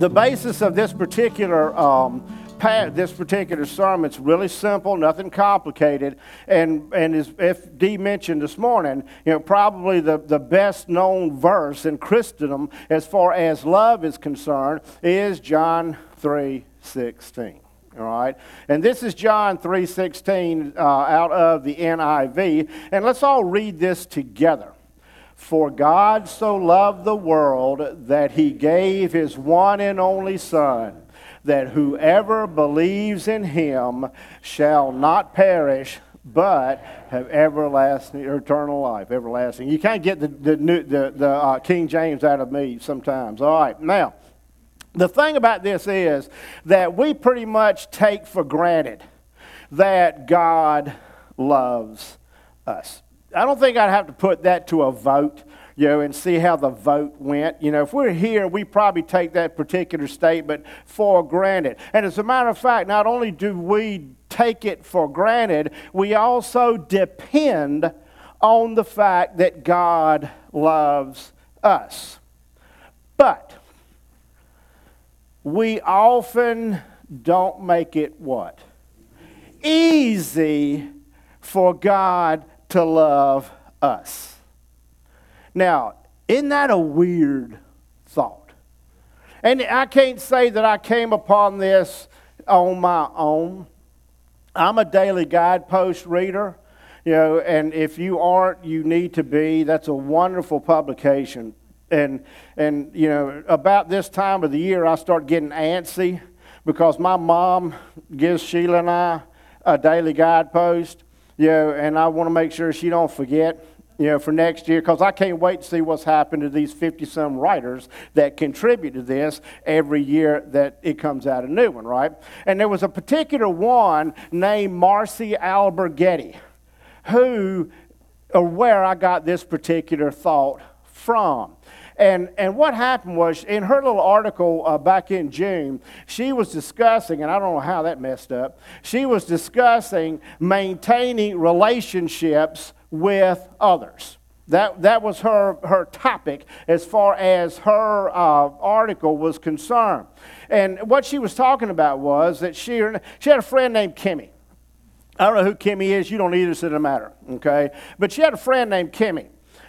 The basis of this particular sermon, it's really simple, nothing complicated, and as Dee mentioned this morning, you know, probably the best known verse in Christendom as far as love is concerned is John 3:16. All right, and this is John 3:16 out of the NIV, and let's all read this together. For God so loved the world that he gave his one and only Son, that whoever believes in him shall not perish, but have everlasting or eternal life. Everlasting. You can't get the King James out of me sometimes. All right, now the thing about this is that we pretty much take for granted that God loves us. I don't think I'd have to put that to a vote, you know, and see how the vote went. You know, if we're here, we probably take that particular statement for granted. And as a matter of fact, not only do we take it for granted, we also depend on the fact that God loves us. But we often don't make it what? Easy for God to love us. Now, isn't that a weird thought? And I can't say that I came upon this on my own. I'm a Daily Guidepost reader, you know, and if you aren't, you need to be. That's a wonderful publication. And you know, about this time of the year, I start getting antsy because my mom gives Sheila and I a Daily Guidepost. You know, and I want to make sure she don't forget, you know, for next year, because I can't wait to see what's happened to these 50-some writers that contribute to this every year that it comes out a new one, right? And there was a particular one named Marci Alberghetti, where I got this particular thought from. And what happened was, in her little article back in June, she was discussing, and I don't know how that messed up, she was discussing maintaining relationships with others. That was her topic as far as her article was concerned. And what she was talking about was that she had a friend named Kimmy. I don't know who Kimmy is. You don't either, so it doesn't matter, okay? But she had a friend named Kimmy.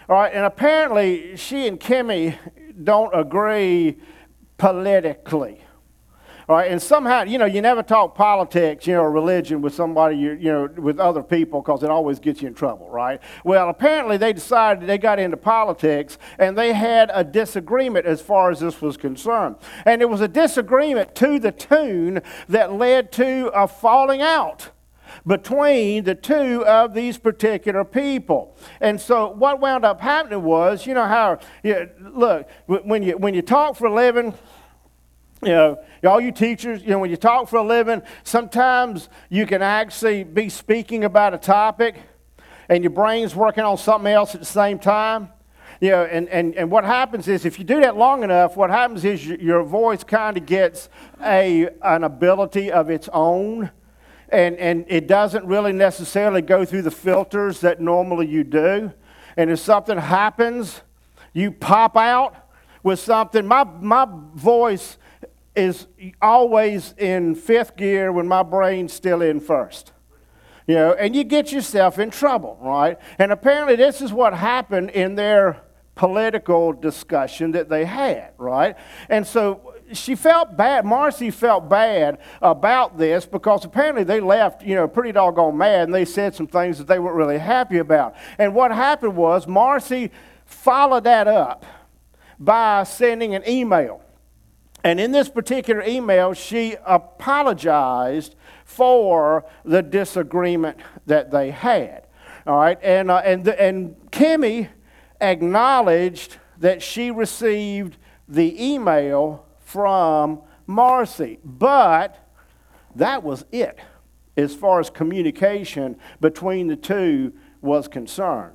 All right, and apparently she and Kimmy don't agree politically. All right, and somehow, you know, you never talk politics, you know, or religion with somebody, with other people, because it always gets you in trouble, right? Well, apparently they decided they got into politics, and they had a disagreement as far as this was concerned. And it was a disagreement to the tune that led to a falling out between the two of these particular people. And so what wound up happening was, you know how, look, when you talk for a living, you know, all you teachers, you know, when you talk for a living, sometimes you can actually be speaking about a topic and your brain's working on something else at the same time. You know, and what happens is, if you do that long enough, what happens is your voice kind of gets an ability of its own. And it doesn't really necessarily go through the filters that normally you do. And if something happens, you pop out with something. My voice is always in fifth gear when my brain's still in first. You know, and you get yourself in trouble, right? And apparently this is what happened in their political discussion that they had, right? And so she felt bad. Marci felt bad about this because apparently they left, you know, pretty doggone mad, and they said some things that they weren't really happy about. And what happened was Marci followed that up by sending an email. And in this particular email, she apologized for the disagreement that they had. All right, and Kimmy acknowledged that she received the email from Marci, but that was it as far as communication between the two was concerned.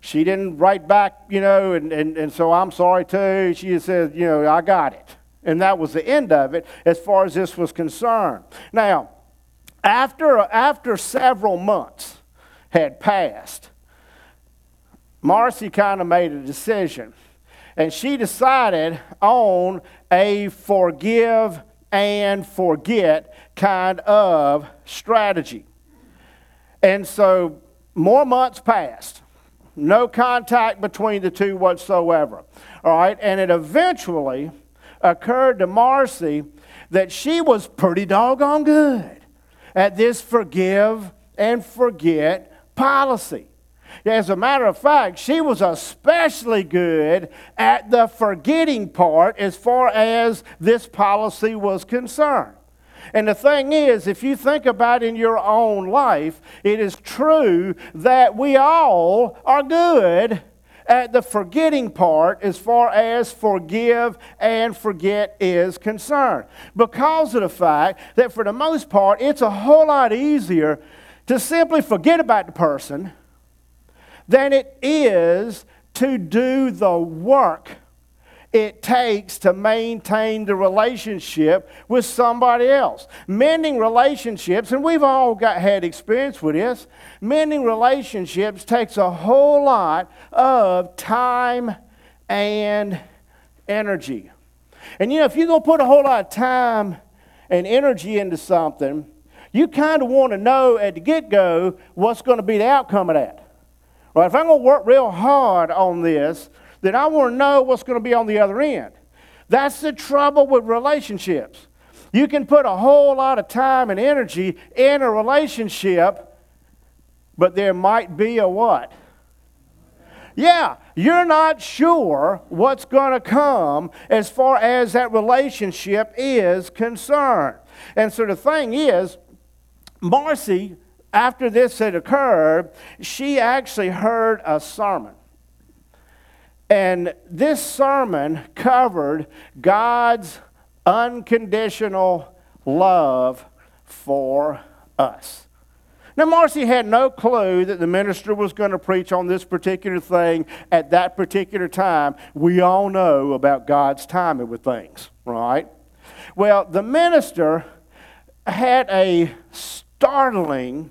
She didn't write back, you know, and so I'm sorry too. She just said, you know, I got it. And that was the end of it as far as this was concerned. Now, after several months had passed, Marci kind of made a decision. And she decided on a forgive and forget kind of strategy. And so more months passed. No contact between the two whatsoever. All right, and it eventually occurred to Marci that she was pretty doggone good at this forgive and forget policy. As a matter of fact, she was especially good at the forgetting part as far as this policy was concerned. And the thing is, if you think about in your own life, it is true that we all are good at the forgetting part as far as forgive and forget is concerned. Because of the fact that for the most part, it's a whole lot easier to simply forget about the person than it is to do the work it takes to maintain the relationship with somebody else. Mending relationships, and we've all had experience with this, mending relationships takes a whole lot of time and energy. And you know, if you're going to put a whole lot of time and energy into something, you kind of want to know at the get-go what's going to be the outcome of that. Right? If I'm going to work real hard on this, then I want to know what's going to be on the other end. That's the trouble with relationships. You can put a whole lot of time and energy in a relationship, but there might be a what? Yeah, you're not sure what's going to come as far as that relationship is concerned. And so the thing is, Marci, after this had occurred, she actually heard a sermon. And this sermon covered God's unconditional love for us. Now, Marci had no clue that the minister was going to preach on this particular thing at that particular time. We all know about God's timing with things, right? Well, the minister had a startling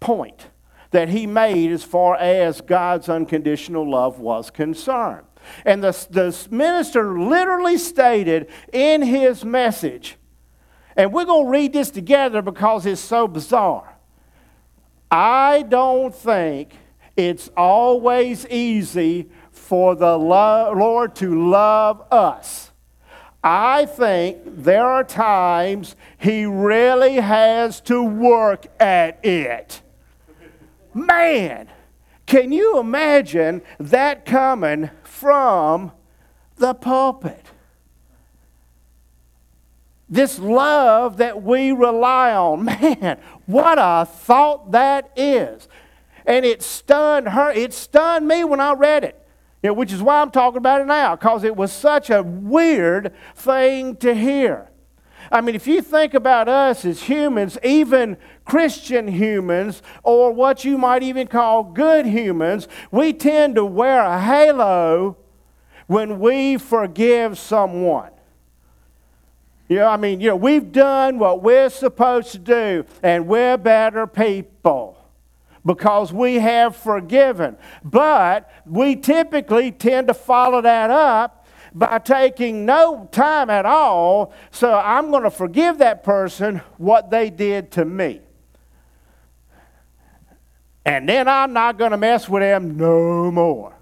point that he made as far as God's unconditional love was concerned. And the minister literally stated in his message, and we're going to read this together because it's so bizarre, I don't think it's always easy for the Lord to love us. I think there are times he really has to work at it. Man, can you imagine that coming from the pulpit? This love that we rely on. Man, what a thought that is. And it stunned her. It stunned me when I read it, you know, which is why I'm talking about it now, because it was such a weird thing to hear. I mean, if you think about us as humans, even Christian humans, or what you might even call good humans, we tend to wear a halo when we forgive someone. You know, I mean, you know, we've done what we're supposed to do, and we're better people because we have forgiven. But we typically tend to follow that up by taking no time at all, so I'm going to forgive that person what they did to me. And then I'm not going to mess with them no more.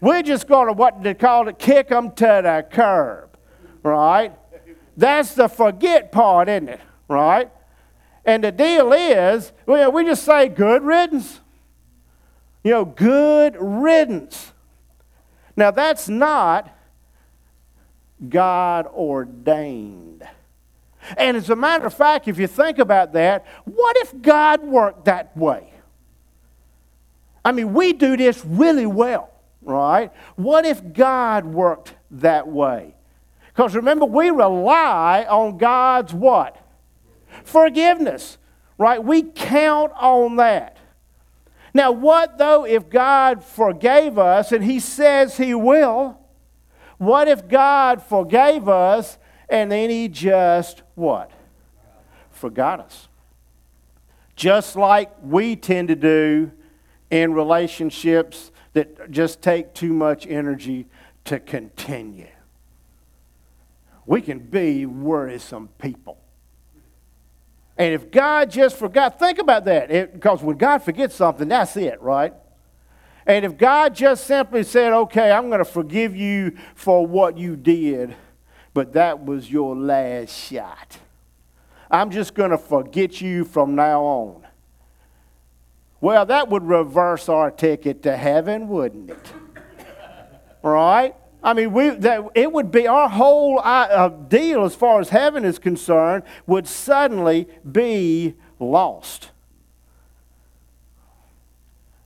We're just going to, what they call it, kick them to the curb, right? That's the forget part, isn't it, right? And the deal is, well, we just say good riddance. You know, good riddance. Now, that's not God ordained. And as a matter of fact, if you think about that, what if God worked that way? I mean, we do this really well, right? What if God worked that way? Because remember, we rely on God's what? Forgiveness, right? We count on that. Now, what though if God forgave us, and he says he will? What if God forgave us and then he just, what? Forgot us. Just like we tend to do in relationships that just take too much energy to continue. We can be worrisome people. And if God just forgot, think about that. Because when God forgets something, that's it, right? And if God just simply said, okay, I'm going to forgive you for what you did, but that was your last shot. I'm just going to forget you from now on. Well, that would reverse our ticket to heaven, wouldn't it? Right? I mean, it would be our whole deal as far as heaven is concerned would suddenly be lost.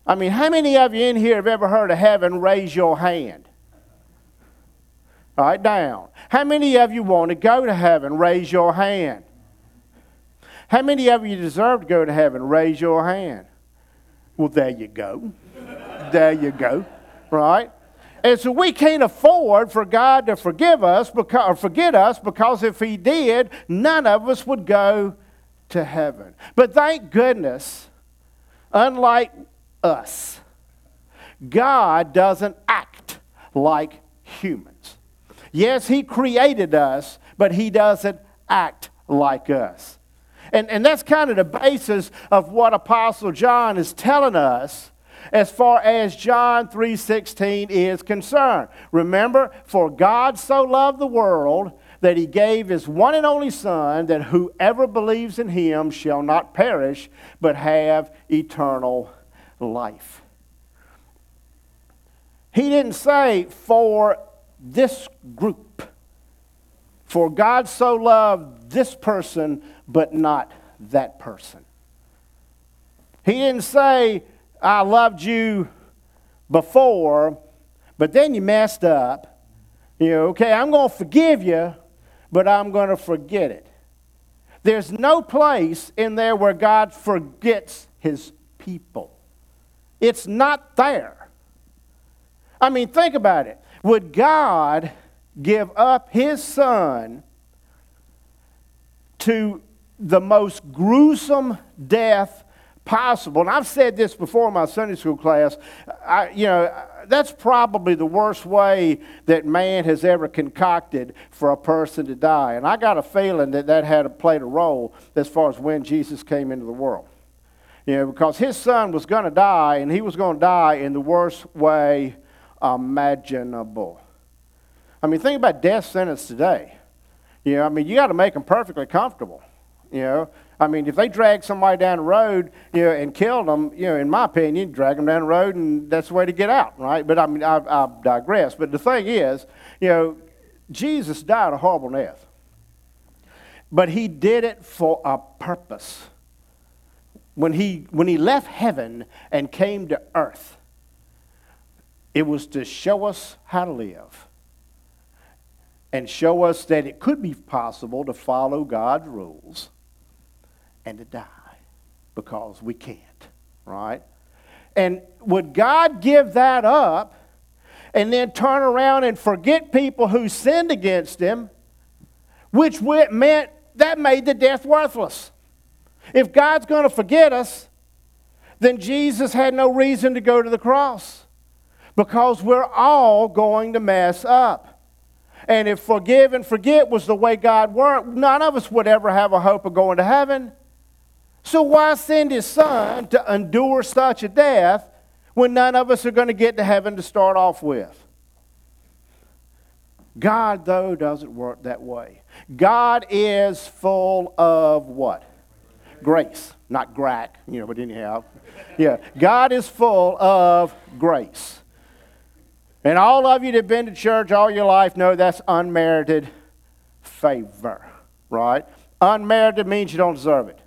I mean, how many of you in here have ever heard of heaven? Raise your hand. All right, down. How many of you want to go to heaven? Raise your hand. How many of you deserve to go to heaven? Raise your hand. Well, there you go. There you go. Right? And so we can't afford for God to forgive us or forget us, because if He did, none of us would go to heaven. But thank goodness, unlike us, God doesn't act like humans. Yes, He created us, but He doesn't act like us. And that's kind of the basis of what Apostle John is telling us as far as John 3.16 is concerned. Remember, for God so loved the world that He gave His one and only Son, that whoever believes in Him shall not perish, but have eternal life. He didn't say for this group. For God so loved this person, but not that person. He didn't say, I loved you before, but then you messed up. You know, okay, I'm going to forgive you, but I'm going to forget it. There's no place in there where God forgets His people. It's not there. I mean, think about it. Would God give up His Son to the most gruesome death possible? And I've said this before in my Sunday school class. That's probably the worst way that man has ever concocted for a person to die. And I got a feeling that had played a role as far as when Jesus came into the world. You know, because His Son was going to die, and He was going to die in the worst way imaginable. I mean, think about death sentence today. You know, I mean, you got to make them perfectly comfortable. You know, I mean, if they drag somebody down the road, you know, and kill them, you know, in my opinion, drag them down the road, and that's the way to get out, right? But I mean, I digress. But the thing is, you know, Jesus died a horrible death. But He did it for a purpose. When he left heaven and came to earth, it was to show us how to live and show us that it could be possible to follow God's rules and to die, because we can't, right? And would God give that up and then turn around and forget people who sinned against Him, which meant that made the death worthless? If God's going to forget us, then Jesus had no reason to go to the cross, because we're all going to mess up. And if forgive and forget was the way God worked, none of us would ever have a hope of going to heaven. So why send His Son to endure such a death when none of us are going to get to heaven to start off with? God, though, doesn't work that way. God is full of what? Grace, not grack, you know, but anyhow. Yeah, God is full of grace. And all of you that have been to church all your life know that's unmerited favor, right? Unmerited means you don't deserve it.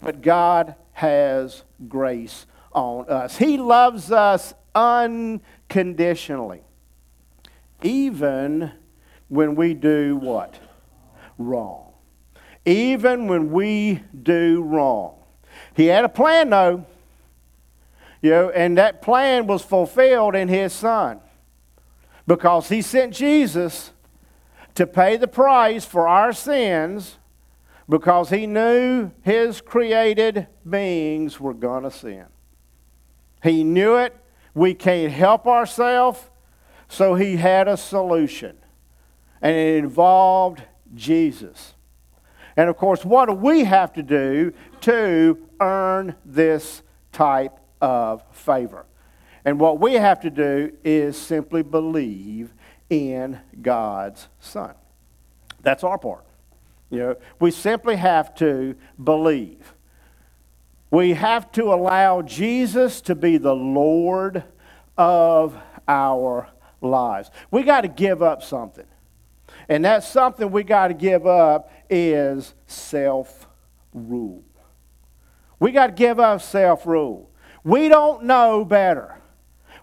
But God has grace on us. He loves us unconditionally, even when we do what? Wrong. Even when we do wrong. He had a plan, though, you know, and that plan was fulfilled in His Son, because He sent Jesus to pay the price for our sins, because He knew His created beings were going to sin. He knew it. We can't help ourselves. So he had a solution, and it involved Jesus. And of course, what do we have to do to earn this type of favor? And what we have to do is simply believe in God's Son. That's our part. You know, we simply have to believe. We have to allow Jesus to be the Lord of our lives. We got to give up something. And that something we got to give up is self-rule. We got to give up self-rule. We don't know better.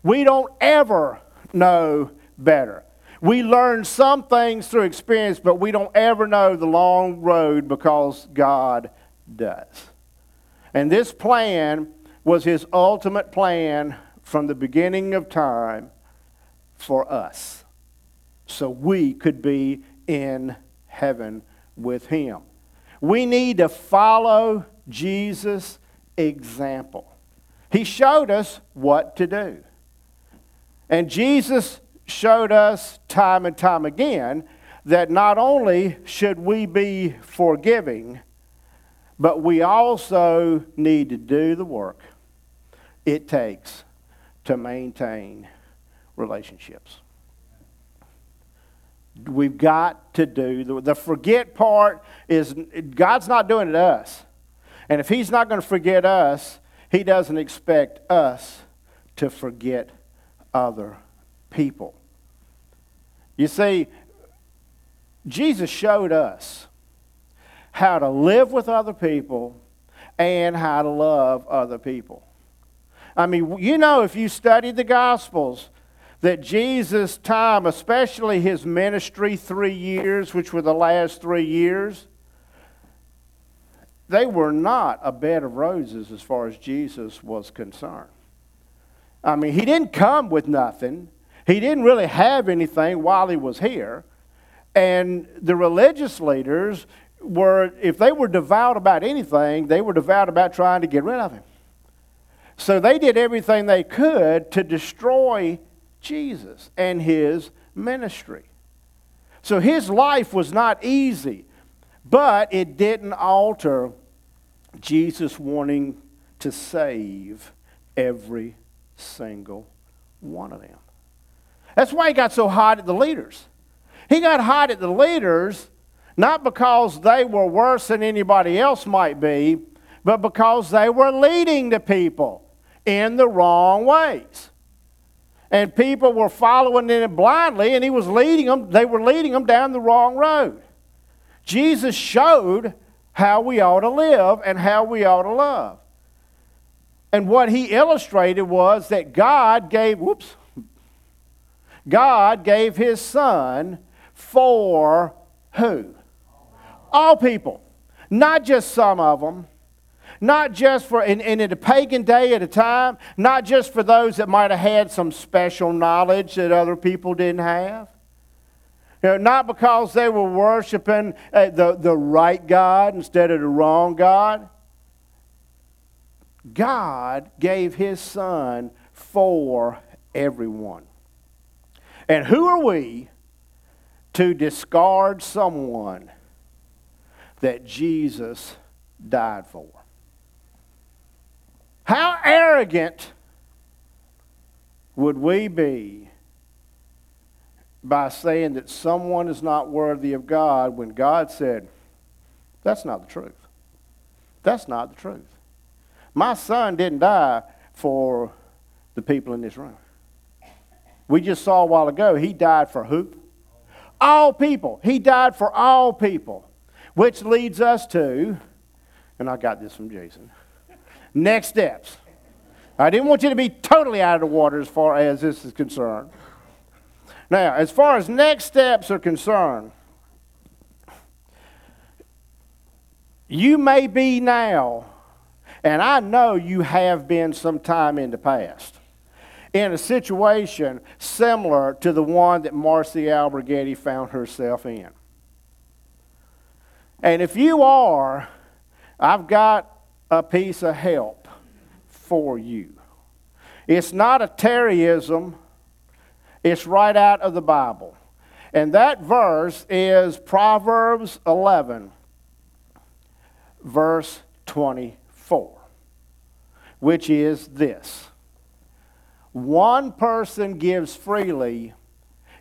We don't ever know better. We learn some things through experience, but we don't ever know the long road because God does. And this plan was his ultimate plan from the beginning of time for us, so we could be in heaven with him. We need to follow Jesus' example. He showed us what to do. And Jesus showed us time and time again that not only should we be forgiving, but we also need to do the work it takes to maintain relationships. We've got to do the forget part. Is God's not doing it to us. And if he's not going to forget us, he doesn't expect us to forget other people. You see, Jesus showed us how to live with other people and how to love other people. I mean, you know, if you study the Gospels, that Jesus' time, especially his ministry 3 years, which were the last 3 years, they were not a bed of roses as far as Jesus was concerned. I mean, he didn't come with nothing. He didn't really have anything while he was here. And the religious leaders were, if they were devout about anything, they were devout about trying to get rid of him. So they did everything they could to destroy Jesus and his ministry. So his life was not easy, but it didn't alter Jesus wanting to save every single one of them. That's why he got so hot at the leaders. He got hot at the leaders not because they were worse than anybody else might be, but because they were leading the people in the wrong ways. And people were following him blindly, and he was leading them. They were leading them down the wrong road. Jesus showed how we ought to live and how we ought to love. And what he illustrated was that God gave his Son for who? All people. Not just some of them. Not just for, and in a pagan day at a time, not just for those that might have had some special knowledge that other people didn't have. You know, not because they were worshiping the right God instead of the wrong God. God gave his Son for everyone. And who are we to discard someone that Jesus died for? How arrogant would we be by saying that someone is not worthy of God when God said, that's not the truth. That's not the truth. My Son didn't die for the people in this room. We just saw a while ago, he died for who? All people. He died for all people. Which leads us to, and I got this from Jason, next steps. I didn't want you to be totally out of the water as far as this is concerned. Now, as far as next steps are concerned, you may be now, and I know you have been sometime in the past, in a situation similar to the one that Marci Alberghetti found herself in. And if you are, I've got a piece of help for you. It's not a terrorism. It's right out of the Bible. And that verse is Proverbs 11, verse 24, which is this. One person gives freely,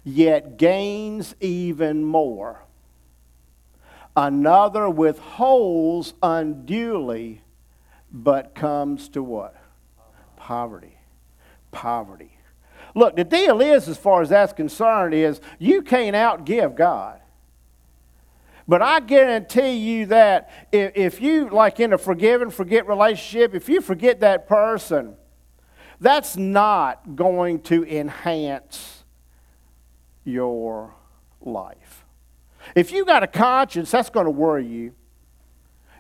yet gains even more. Another withholds unduly, but comes to what? Poverty. Poverty. Look, the deal is, as far as that's concerned, is you can't outgive God. But I guarantee you that if you, like in a forgive and forget relationship, if you forget that person, that's not going to enhance your life. If you got a conscience, that's going to worry you.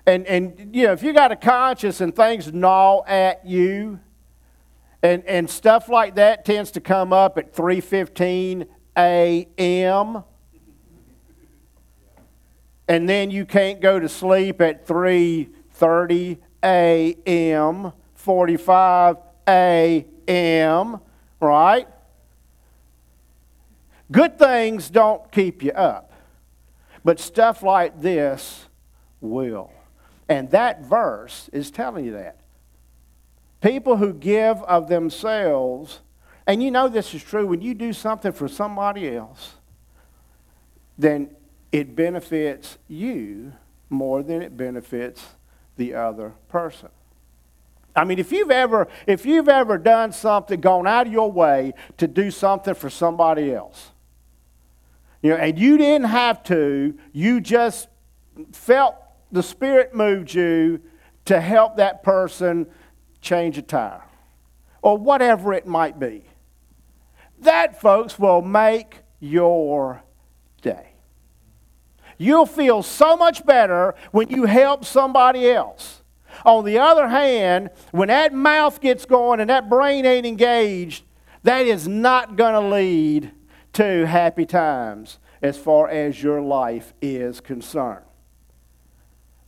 And you know, if you got a conscience and things gnaw at you, and stuff like that tends to come up at 3:15 a.m. And then you can't go to sleep at 3:30 a.m., 45 a.m., right? Good things don't keep you up. But stuff like this will. And that verse is telling you that. People who give of themselves, and you know this is true, when you do something for somebody else, then it benefits you more than it benefits the other person. I mean, if you've ever done something, gone out of your way to do something for somebody else, you know, and you didn't have to, you just felt the Spirit moved you to help that person change a tire, or whatever it might be. That, folks, will make your day. You'll feel so much better when you help somebody else. On the other hand, when that mouth gets going and that brain ain't engaged, that is not going to lead to happy times as far as your life is concerned.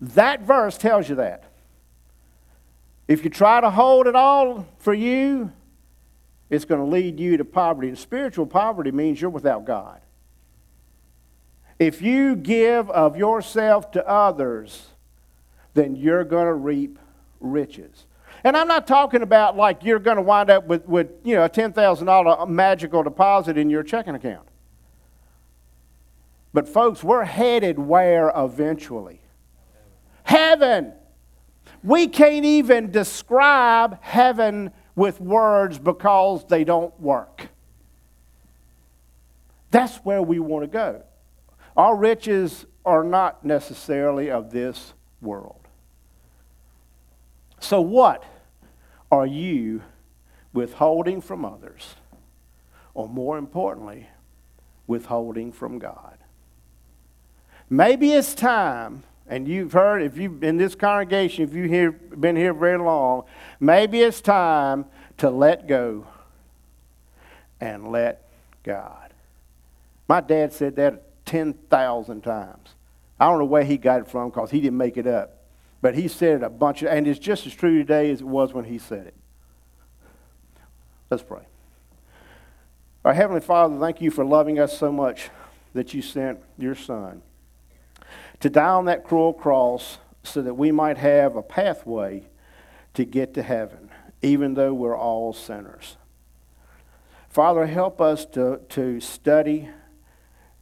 That verse tells you that. If you try to hold it all for you, it's going to lead you to poverty. And spiritual poverty means you're without God. If you give of yourself to others, then you're going to reap riches. And I'm not talking about like you're going to wind up with you know, a $10,000 magical deposit in your checking account. But folks, we're headed where eventually? Heaven! We can't even describe heaven with words because they don't work. That's where we want to go. Our riches are not necessarily of this world. So what are you withholding from others? Or more importantly, withholding from God? Maybe it's time. And you've heard, if you've in this congregation, if you've been here very long, maybe it's time to let go and let God. My dad said that 10,000 times. I don't know where he got it from because he didn't make it up. But he said it a bunch of, and it's just as true today as it was when he said it. Let's pray. Our Heavenly Father, thank you for loving us so much that you sent your Son to die on that cruel cross so that we might have a pathway to get to heaven, even though we're all sinners. Father, help us to study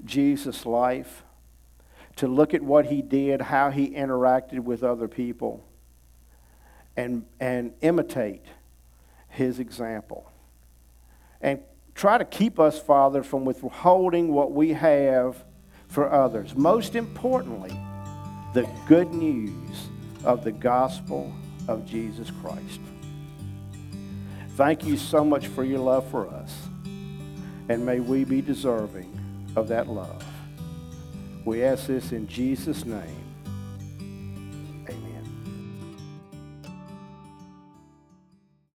Jesus' life, to look at what he did, how he interacted with other people, and imitate his example. And try to keep us, Father, from withholding what we have for others. Most importantly, the good news of the gospel of Jesus Christ. Thank you so much for your love for us, and may we be deserving of that love. We ask this in Jesus' name.